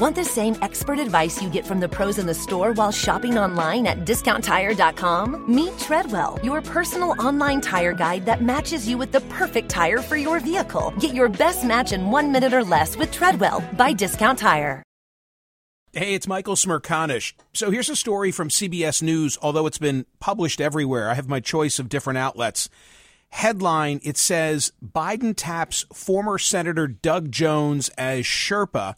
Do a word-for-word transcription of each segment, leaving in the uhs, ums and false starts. Want the same expert advice you get from the pros in the store while shopping online at discount tire dot com? Meet Treadwell, your personal online tire guide that matches you with the perfect tire for your vehicle. Get your best match in one minute or less with Treadwell by Discount Tire. Hey, it's Michael Smerconish. So here's a story from C B S News, although it's been published everywhere. I have my choice of different outlets. Headline, it says, Biden taps former Senator Doug Jones as Sherpa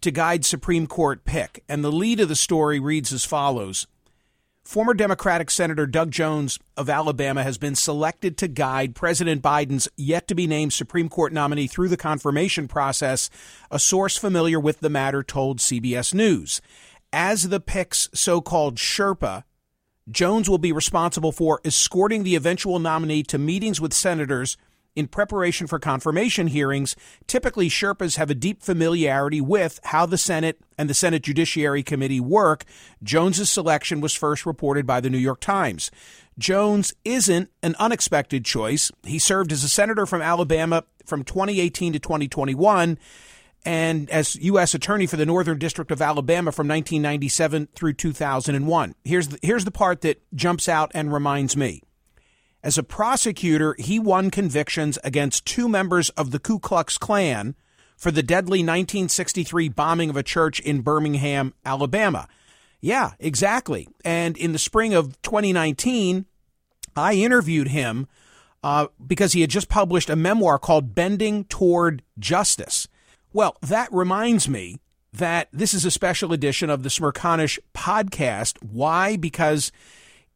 to guide Supreme Court pick. And the lead of the story reads as follows. Former Democratic Senator Doug Jones of Alabama has been selected to guide President Biden's yet-to-be-named Supreme Court nominee through the confirmation process, a source familiar with the matter told C B S News. As the pick's so-called Sherpa, Jones will be responsible for escorting the eventual nominee to meetings with senators in preparation for confirmation hearings. Typically, Sherpas have a deep familiarity with how the Senate and the Senate Judiciary Committee work. Jones's selection was first reported by The New York Times. Jones isn't an unexpected choice. He served as a senator from Alabama from twenty eighteen to twenty twenty-one and as U S attorney for the Northern District of Alabama from nineteen ninety-seven through two thousand one. Here's the, here's the part that jumps out and reminds me. As a prosecutor, he won convictions against two members of the Ku Klux Klan for the deadly nineteen sixty-three bombing of a church in Birmingham, Alabama. Yeah, exactly. And in the spring of twenty nineteen, I interviewed him uh, because he had just published a memoir called Bending Toward Justice. Well, that reminds me that this is a special edition of the Smerconish podcast. Why? Because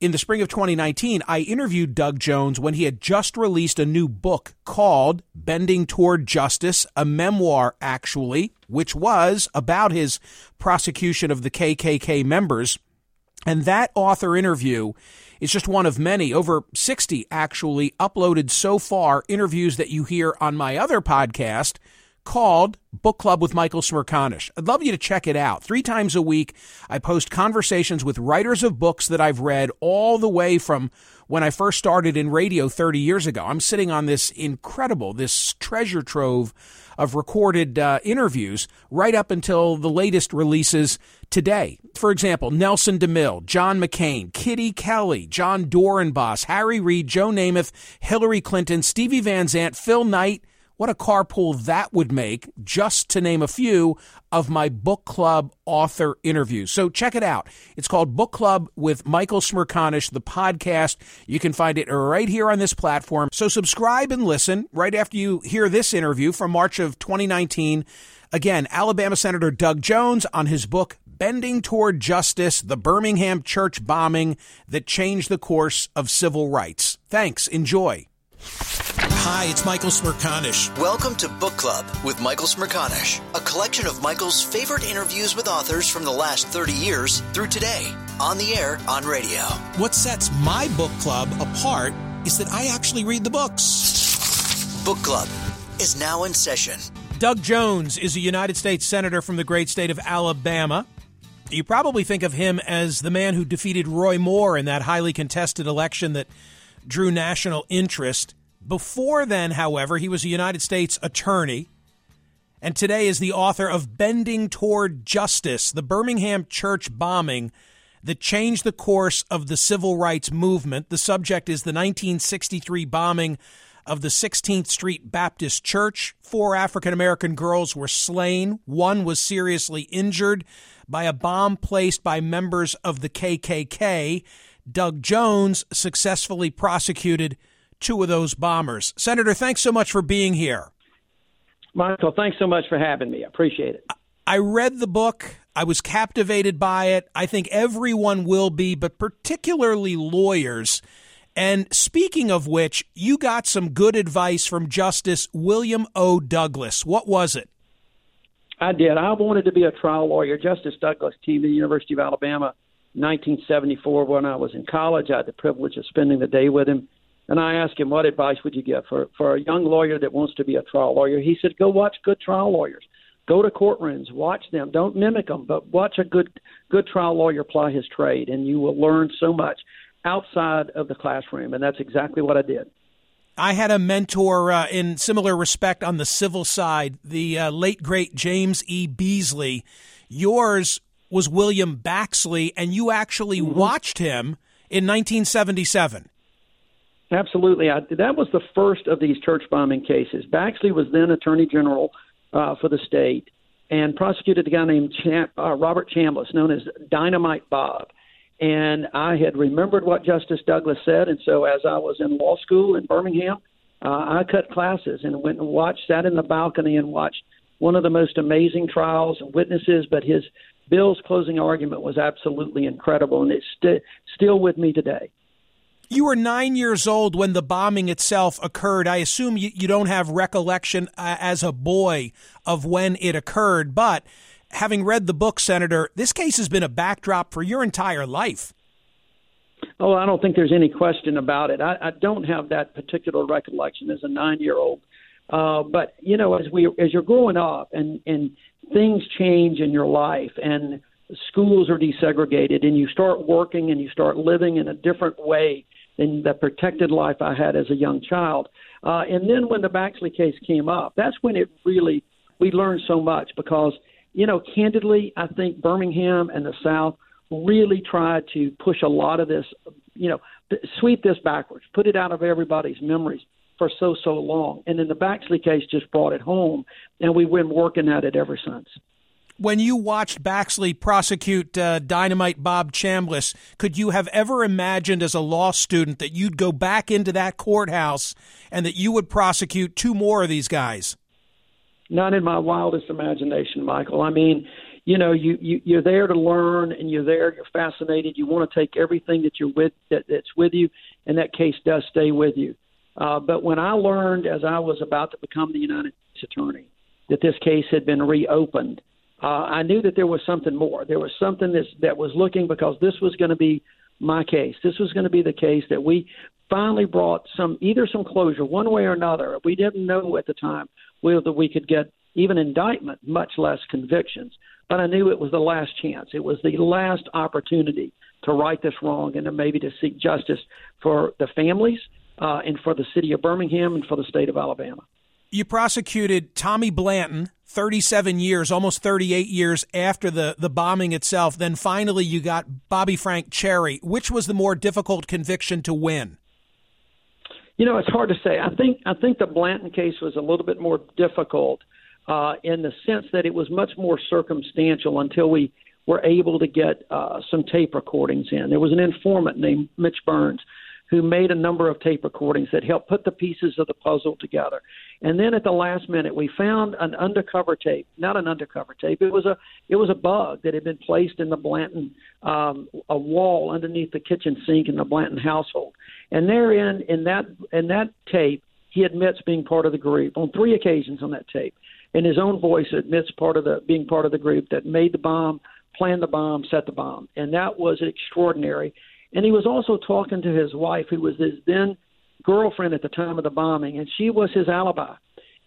in the spring of twenty nineteen, I interviewed Doug Jones when he had just released a new book called Bending Toward Justice, a memoir, actually, which was about his prosecution of the K K K members. And that author interview is just one of many, over sixty actually, uploaded so far, interviews that you hear on my other podcast called Book Club with Michael Smerconish. I'd love you to check it out. Three times a week, I post conversations with writers of books that I've read all the way from when I first started in radio thirty years ago. I'm sitting on this incredible, this treasure trove of recorded uh, interviews right up until the latest releases today. For example, Nelson DeMille, John McCain, Kitty Kelly, John Dorenbos, Harry Reid, Joe Namath, Hillary Clinton, Stevie Van Zandt, Phil Knight. What a carpool that would make, just to name a few of my book club author interviews. So check it out. It's called Book Club with Michael Smerconish, the podcast. You can find it right here on this platform. So subscribe and listen right after you hear this interview from March of twenty nineteen. Again, Alabama Senator Doug Jones on his book, Bending Toward Justice, the Birmingham Church Bombing that Changed the Course of Civil Rights. Thanks. Enjoy. Hi, it's Michael Smerconish. Welcome to Book Club with Michael Smerconish, a collection of Michael's favorite interviews with authors from the last thirty years through today, on the air, on radio. What sets my book club apart is that I actually read the books. Book Club is now in session. Doug Jones is a United States Senator from the great state of Alabama. You probably think of him as the man who defeated Roy Moore in that highly contested election that drew national interest. Before then, however, he was a United States attorney, and today is the author of Bending Toward Justice, the Birmingham Church Bombing that Changed the Course of the Civil Rights Movement. The subject is the nineteen sixty-three bombing of the sixteenth street Baptist Church. Four African-American girls were slain. One was seriously injured by a bomb placed by members of the K K K. Doug Jones successfully prosecuted two of those bombers. Senator, thanks so much for being here. Michael, thanks so much for having me. I appreciate it. I read the book. I was captivated by it. I think everyone will be, but particularly lawyers. And speaking of which, you got some good advice from Justice William O. Douglas. What was it? I did. I wanted to be a trial lawyer. Justice Douglas came to the University of Alabama in nineteen seventy-four when I was in college. I had the privilege of spending the day with him. And I asked him, what advice would you give for, for a young lawyer that wants to be a trial lawyer? He said, go watch good trial lawyers. Go to courtrooms, watch them. Don't mimic them, but watch a good good trial lawyer apply his trade, and you will learn so much outside of the classroom. And that's exactly what I did. I had a mentor uh, in similar respect on the civil side, the uh, late, great James E. Beasley. Yours was William Baxley, and you actually mm-hmm. watched him in nineteen seventy-seven. Absolutely. I, that was the first of these church bombing cases. Baxley was then Attorney General uh, for the state and prosecuted a guy named Cham- uh, Robert Chambliss, known as Dynamite Bob. And I had remembered what Justice Douglas said. And so as I was in law school in Birmingham, uh, I cut classes and went and watched, sat in the balcony and watched one of the most amazing trials and witnesses. But his Bill's closing argument was absolutely incredible. And it's st- still with me today. You were nine years old when the bombing itself occurred. I assume you, you don't have recollection uh, as a boy of when it occurred, but having read the book, Senator, this case has been a backdrop for your entire life. Oh, I don't think there's any question about it. I, I don't have that particular recollection as a nine-year-old. Uh, but, you know, as we as you're growing up and, and things change in your life and schools are desegregated and you start working and you start living in a different way than the protected life I had as a young child. Uh, and then when the Baxley case came up, that's when it really we learned so much because – you know, candidly, I think Birmingham and the South really tried to push a lot of this, you know, sweep this backwards, put it out of everybody's memories for so, so long. And then the Baxley case just brought it home, and we've been working at it ever since. When you watched Baxley prosecute uh, Dynamite Bob Chambliss, could you have ever imagined as a law student that you'd go back into that courthouse and that you would prosecute two more of these guys? Not in my wildest imagination, Michael. I mean, you know, you, you, you're there to learn and you're there, you're fascinated. You want to take everything that you're with, that, that's with you, and that case does stay with you. Uh, but when I learned as I was about to become the United States Attorney that this case had been reopened, uh, I knew that there was something more. There was something that's, that was looking because this was going to be my case. This was going to be the case that we finally brought some either some closure one way or another. We didn't know at the time whether we could get even indictment, much less convictions. But I knew it was the last chance. It was the last opportunity to right this wrong and to maybe to seek justice for the families uh, and for the city of Birmingham and for the state of Alabama. You prosecuted Tommy Blanton thirty-seven years, almost thirty-eight years after the, the bombing itself. Then finally you got Bobby Frank Cherry. Which was the more difficult conviction to win? You know, it's hard to say. I think I think the Blanton case was a little bit more difficult uh, in the sense that it was much more circumstantial until we were able to get uh, some tape recordings in. There was an informant named Mitch Burns who made a number of tape recordings that helped put the pieces of the puzzle together. And then at the last minute, we found an undercover tape, not an undercover tape. It was a it was a bug that had been placed in the Blanton, um, a wall underneath the kitchen sink in the Blanton household. And therein, in that, in that tape, he admits being part of the group on three occasions on that tape. In his own voice, admits part of the being part of the group that made the bomb, planned the bomb, set the bomb. And that was extraordinary. And he was also talking to his wife, who was his then girlfriend at the time of the bombing, and she was his alibi.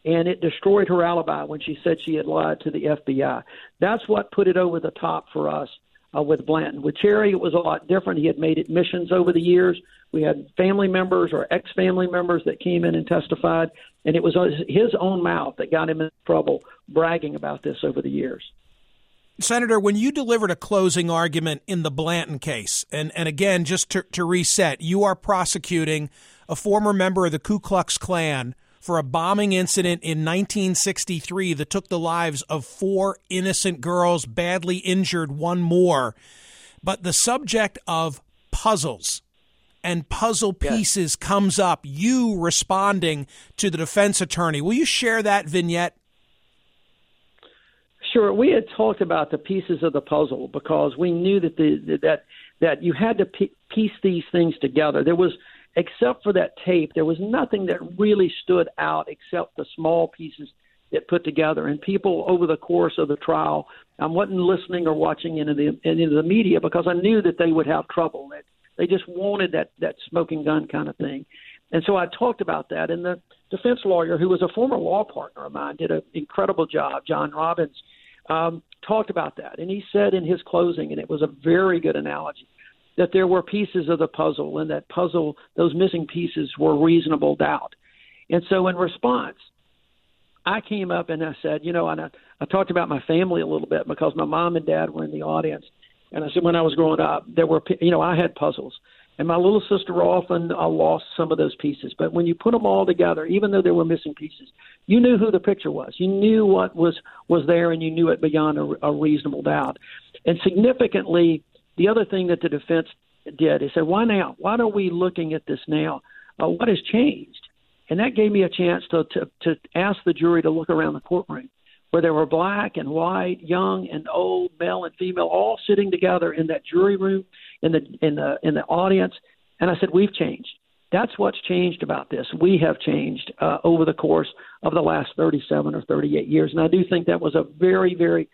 And it destroyed her alibi when she said she had lied to the F B I. That's what put it over the top for us uh, with Blanton. With Cherry, it was a lot different. He had made admissions over the years. We had family members or ex-family members that came in and testified, and it was his own mouth that got him in trouble bragging about this over the years. Senator, when you delivered a closing argument in the Blanton case, and, and again, just to, to reset, you are prosecuting a former member of the Ku Klux Klan for a bombing incident in nineteen sixty-three that took the lives of four innocent girls, badly injured, one more. But the subject of puzzles and puzzle pieces yes. comes up, you responding to the defense attorney. Will you share that vignette? Sure. We had talked about the pieces of the puzzle because we knew that the, that that you had to piece these things together. There was, except for that tape, there was nothing that really stood out except the small pieces it put together. And people over the course of the trial, I wasn't listening or watching any of the, any of the media because I knew that they would have trouble. They just wanted that, that smoking gun kind of thing. And so I talked about that. And the defense lawyer, who was a former law partner of mine, did an incredible job, John Robbins, um, talked about that. And he said in his closing, and it was a very good analogy, that there were pieces of the puzzle, and that puzzle, those missing pieces were reasonable doubt. And so in response, I came up and I said, you know, and I, I talked about my family a little bit because my mom and dad were in the audience. And I said, when I was growing up, there were, you know, I had puzzles. And my little sister often uh, lost some of those pieces. But when you put them all together, even though there were missing pieces, you knew who the picture was. You knew what was, was there, and you knew it beyond a, a reasonable doubt. And significantly, the other thing that the defense did is said, why now? Why are we looking at this now? Uh, what has changed? And that gave me a chance to, to, to ask the jury to look around the courtroom, where there were black and white, young and old, male and female, all sitting together in that jury room, in the in the in the audience. And I said, we've changed. That's what's changed about this. We have changed uh, over the course of the last thirty-seven or thirty-eight years. And I do think that was a very, very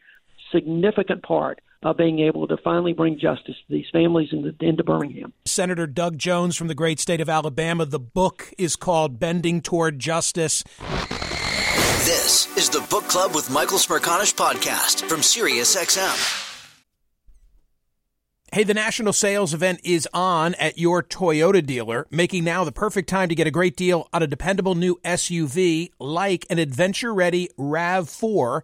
significant part of being able to finally bring justice to these families into, into Birmingham. Senator Doug Jones from the great state of Alabama. The book is called Bending Toward Justice. This is the Book Club with Michael Smerconish podcast from Sirius X M. Hey, the national sales event is on at your Toyota dealer, making now the perfect time to get a great deal on a dependable new S U V like an adventure-ready RAV four.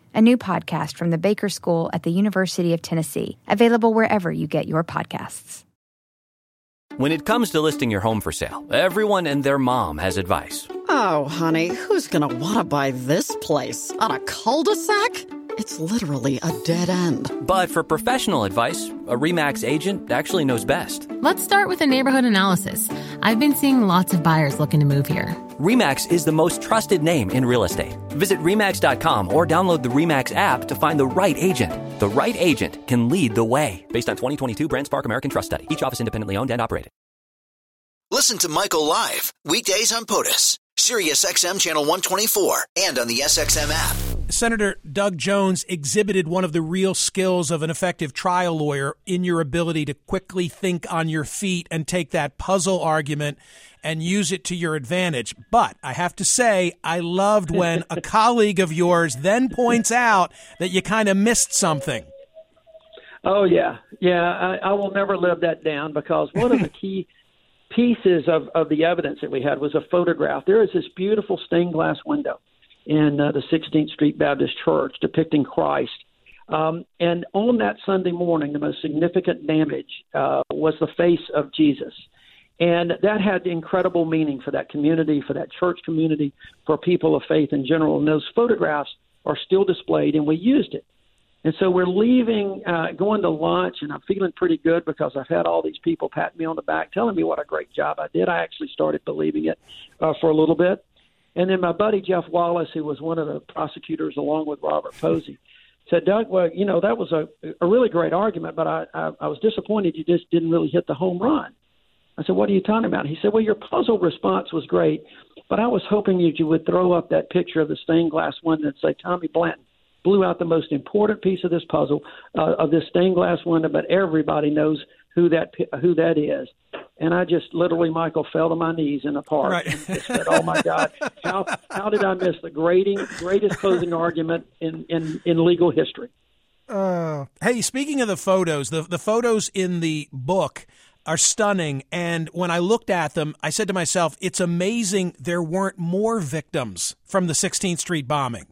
a new podcast from the Baker School at the University of Tennessee, available wherever you get your podcasts. When it comes to listing your home for sale, everyone and their mom has advice. Oh, honey, who's going to want to buy this place? On a cul-de-sac? It's literally a dead end. But for professional advice, a RE/MAX agent actually knows best. Let's start with a neighborhood analysis. I've been seeing lots of buyers looking to move here. RE/MAX is the most trusted name in real estate. Visit RE MAX dot com or download the RE/MAX app to find the right agent. The right agent can lead the way. Based on twenty twenty-two BrandSpark American Trust Study. Each office independently owned and operated. Listen to Michael live weekdays on POTUS, Sirius X M Channel one twenty-four, and on the S X M app. Senator Doug Jones exhibited one of the real skills of an effective trial lawyer in your ability to quickly think on your feet and take that puzzle argument and use it to your advantage. But I have to say, I loved when a colleague of yours then points out that you kind of missed something. Oh, yeah. Yeah, I, I will never live that down, because one of the key pieces of, of the evidence that we had was a photograph. There is this beautiful stained glass window in uh, the sixteenth Street Baptist Church depicting Christ. Um, and on that Sunday morning, the most significant damage uh, was the face of Jesus. And that had incredible meaning for that community, for that church community, for people of faith in general. And those photographs are still displayed, and we used it. And so we're leaving, uh, going to lunch, and I'm feeling pretty good because I've had all these people pat me on the back, telling me what a great job I did. I actually started believing it uh, for a little bit. And then my buddy Jeff Wallace, who was one of the prosecutors along with Robert Posey, said, Doug, well, you know, that was a, a really great argument, but I, I, I was disappointed you just didn't really hit the home run. I said, what are you talking about? He said, well, your puzzle response was great, but I was hoping that you would throw up that picture of the stained glass window and say, Tommy Blanton blew out the most important piece of this puzzle, uh, of this stained glass window, but everybody knows who that who that is. And I just literally, Michael, fell to my knees in the park. Right. And just said, oh, my God, how how did I miss the greating, greatest closing argument in, in, in legal history? Uh, hey, speaking of the photos, the, the photos in the book are stunning. And when I looked at them, I said to myself, it's amazing there weren't more victims from the sixteenth Street bombing.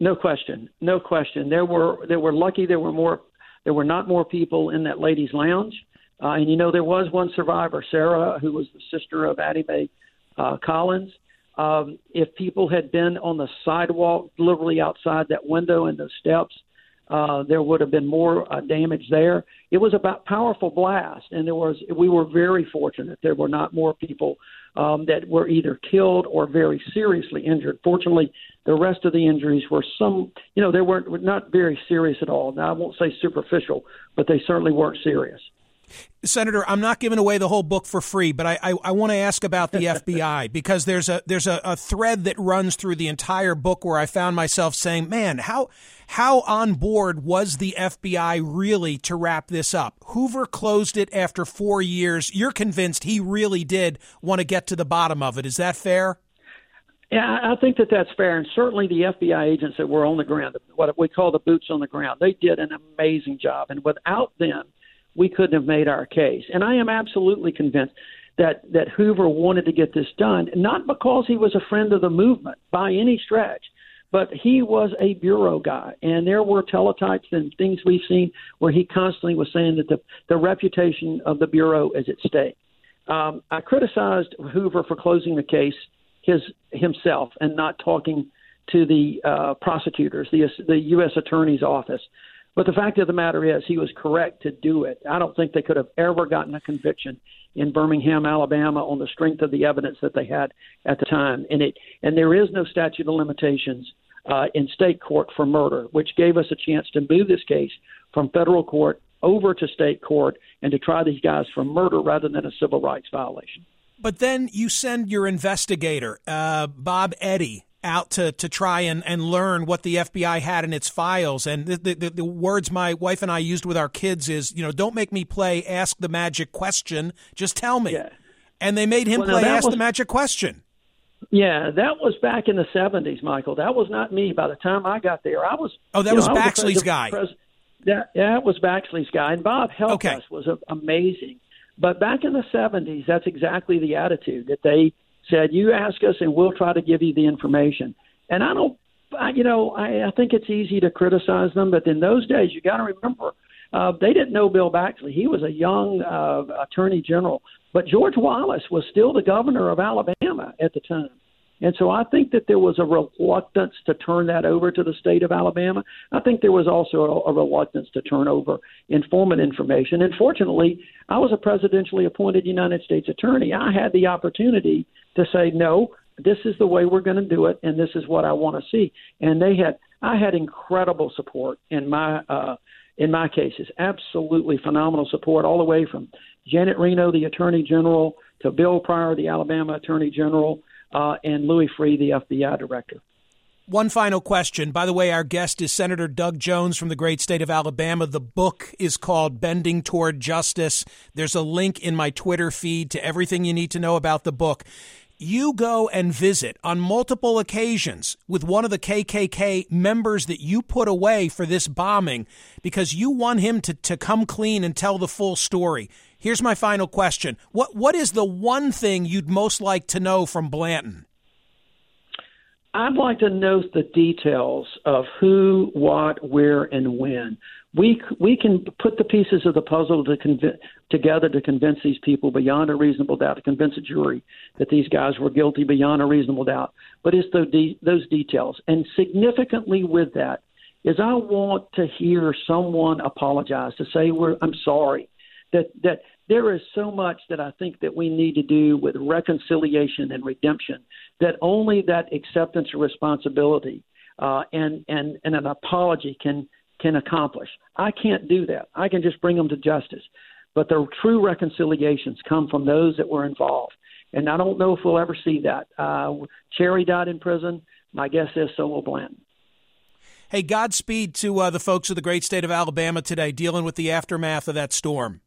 No question. No question. There were there were lucky there were more there were not more people in that ladies' lounge. Uh, and, you know, there was one survivor, Sarah, who was the sister of Addie Mae uh, Collins. Um, if people had been on the sidewalk, literally outside that window and those steps, Uh, there would have been more uh, damage there. It was a powerful blast, and there was. We were very fortunate. There were not more people um, that were either killed or very seriously injured. Fortunately, the rest of the injuries were some, you know, they weren't were not very serious at all. Now, I won't say superficial, but they certainly weren't serious. Senator, I'm not giving away the whole book for free, but I, I, I want to ask about the F B I, because there's a there's a, a thread that runs through the entire book where I found myself saying, man, how how on board was the F B I really to wrap this up? Hoover closed it after four years. You're convinced he really did want to get to the bottom of it. Is that fair? Yeah, I think that that's fair. And certainly the F B I agents that were on the ground, what we call the boots on the ground, they did an amazing job. And without them, we couldn't have made our case. And I am absolutely convinced that, that Hoover wanted to get this done, not because he was a friend of the movement by any stretch, but he was a bureau guy. And there were teletypes and things we've seen where he constantly was saying that the, the reputation of the bureau is at stake. Um, I criticized Hoover for closing the case his himself and not talking to the uh, prosecutors, the, the U S Attorney's Office. But the fact of the matter is he was correct to do it. I don't think they could have ever gotten a conviction in Birmingham, Alabama, on the strength of the evidence that they had at the time. And it and there is no statute of limitations uh, in state court for murder, which gave us a chance to move this case from federal court over to state court and to try these guys for murder rather than a civil rights violation. But then you send your investigator, uh, Bob Eddy, out to, to try and, and learn what the F B I had in its files. And the, the the words my wife and I used with our kids is, you know, don't make me play ask the magic question, just tell me. Yeah. And they made him well, play ask was, the magic question. Yeah, that was back in the seventies, Michael. That was not me. By the time I got there, I was... Oh, that was know, Baxley's was guy. Pres- that, yeah, it was Baxley's guy. And Bob helped okay. us was amazing. But back in the seventies, that's exactly the attitude that they... said, you ask us and we'll try to give you the information. And I don't, I, you know, I, I think it's easy to criticize them. But in those days, you got to remember, uh, they didn't know Bill Baxley. He was a young uh, attorney general. But George Wallace was still the governor of Alabama at the time. And so I think that there was a reluctance to turn that over to the state of Alabama. I think there was also a, a reluctance to turn over informant information. And fortunately, I was a presidentially appointed United States attorney. I had the opportunity to say, no, this is the way we're going to do it, and this is what I want to see. And they had, I had incredible support in my uh, in my cases, absolutely phenomenal support all the way from Janet Reno, the Attorney General, to Bill Pryor, the Alabama Attorney General, uh, and Louis Freeh, the F B I Director. One final question. By the way, our guest is Senator Doug Jones from the great state of Alabama. The book is called Bending Toward Justice. There's a link in my Twitter feed to everything you need to know about the book. You go and visit on multiple occasions with one of the K K K members that you put away for this bombing because you want him to, to come clean and tell the full story. Here's my final question. What What is the one thing you'd most like to know from Blanton? I'd like to know the details of who, what, where, and when. We we can put the pieces of the puzzle to conv- together to convince these people beyond a reasonable doubt, to convince a jury that these guys were guilty beyond a reasonable doubt. But it's the de- those details. And significantly with that is I want to hear someone apologize, to say, we're, I'm sorry, that, that there is so much that I think that we need to do with reconciliation and redemption, that only that acceptance of responsibility uh, and, and, and an apology can can accomplish. I can't do that. I can just bring them to justice. But the true reconciliations come from those that were involved. And I don't know if we'll ever see that. Uh, Cherry died in prison. My guess is so will Blanton. Hey, Godspeed to uh, the folks of the great state of Alabama today dealing with the aftermath of that storm.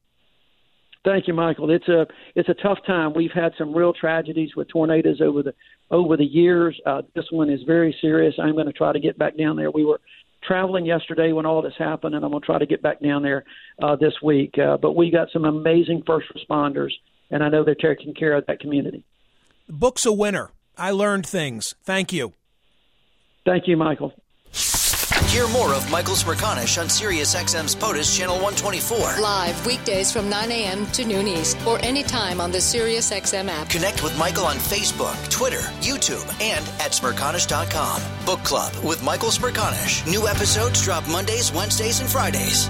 Thank you, Michael. It's a it's a tough time. We've had some real tragedies with tornadoes over the over the years. Uh, this one is very serious. I'm going to try to get back down there. We were traveling yesterday when all this happened, and I'm going to try to get back down there uh, this week. Uh, but we got some amazing first responders, and I know they're taking care of that community. The book's a winner. I learned things. Thank you. Thank you, Michael. Hear more of Michael Smerconish on Sirius X M's POTUS Channel one twenty-four. Live weekdays from nine a.m. to noon East, or anytime on the Sirius X M app. Connect with Michael on Facebook, Twitter, YouTube, and at Smerconish dot com. Book Club with Michael Smerconish. New episodes drop Mondays, Wednesdays, and Fridays.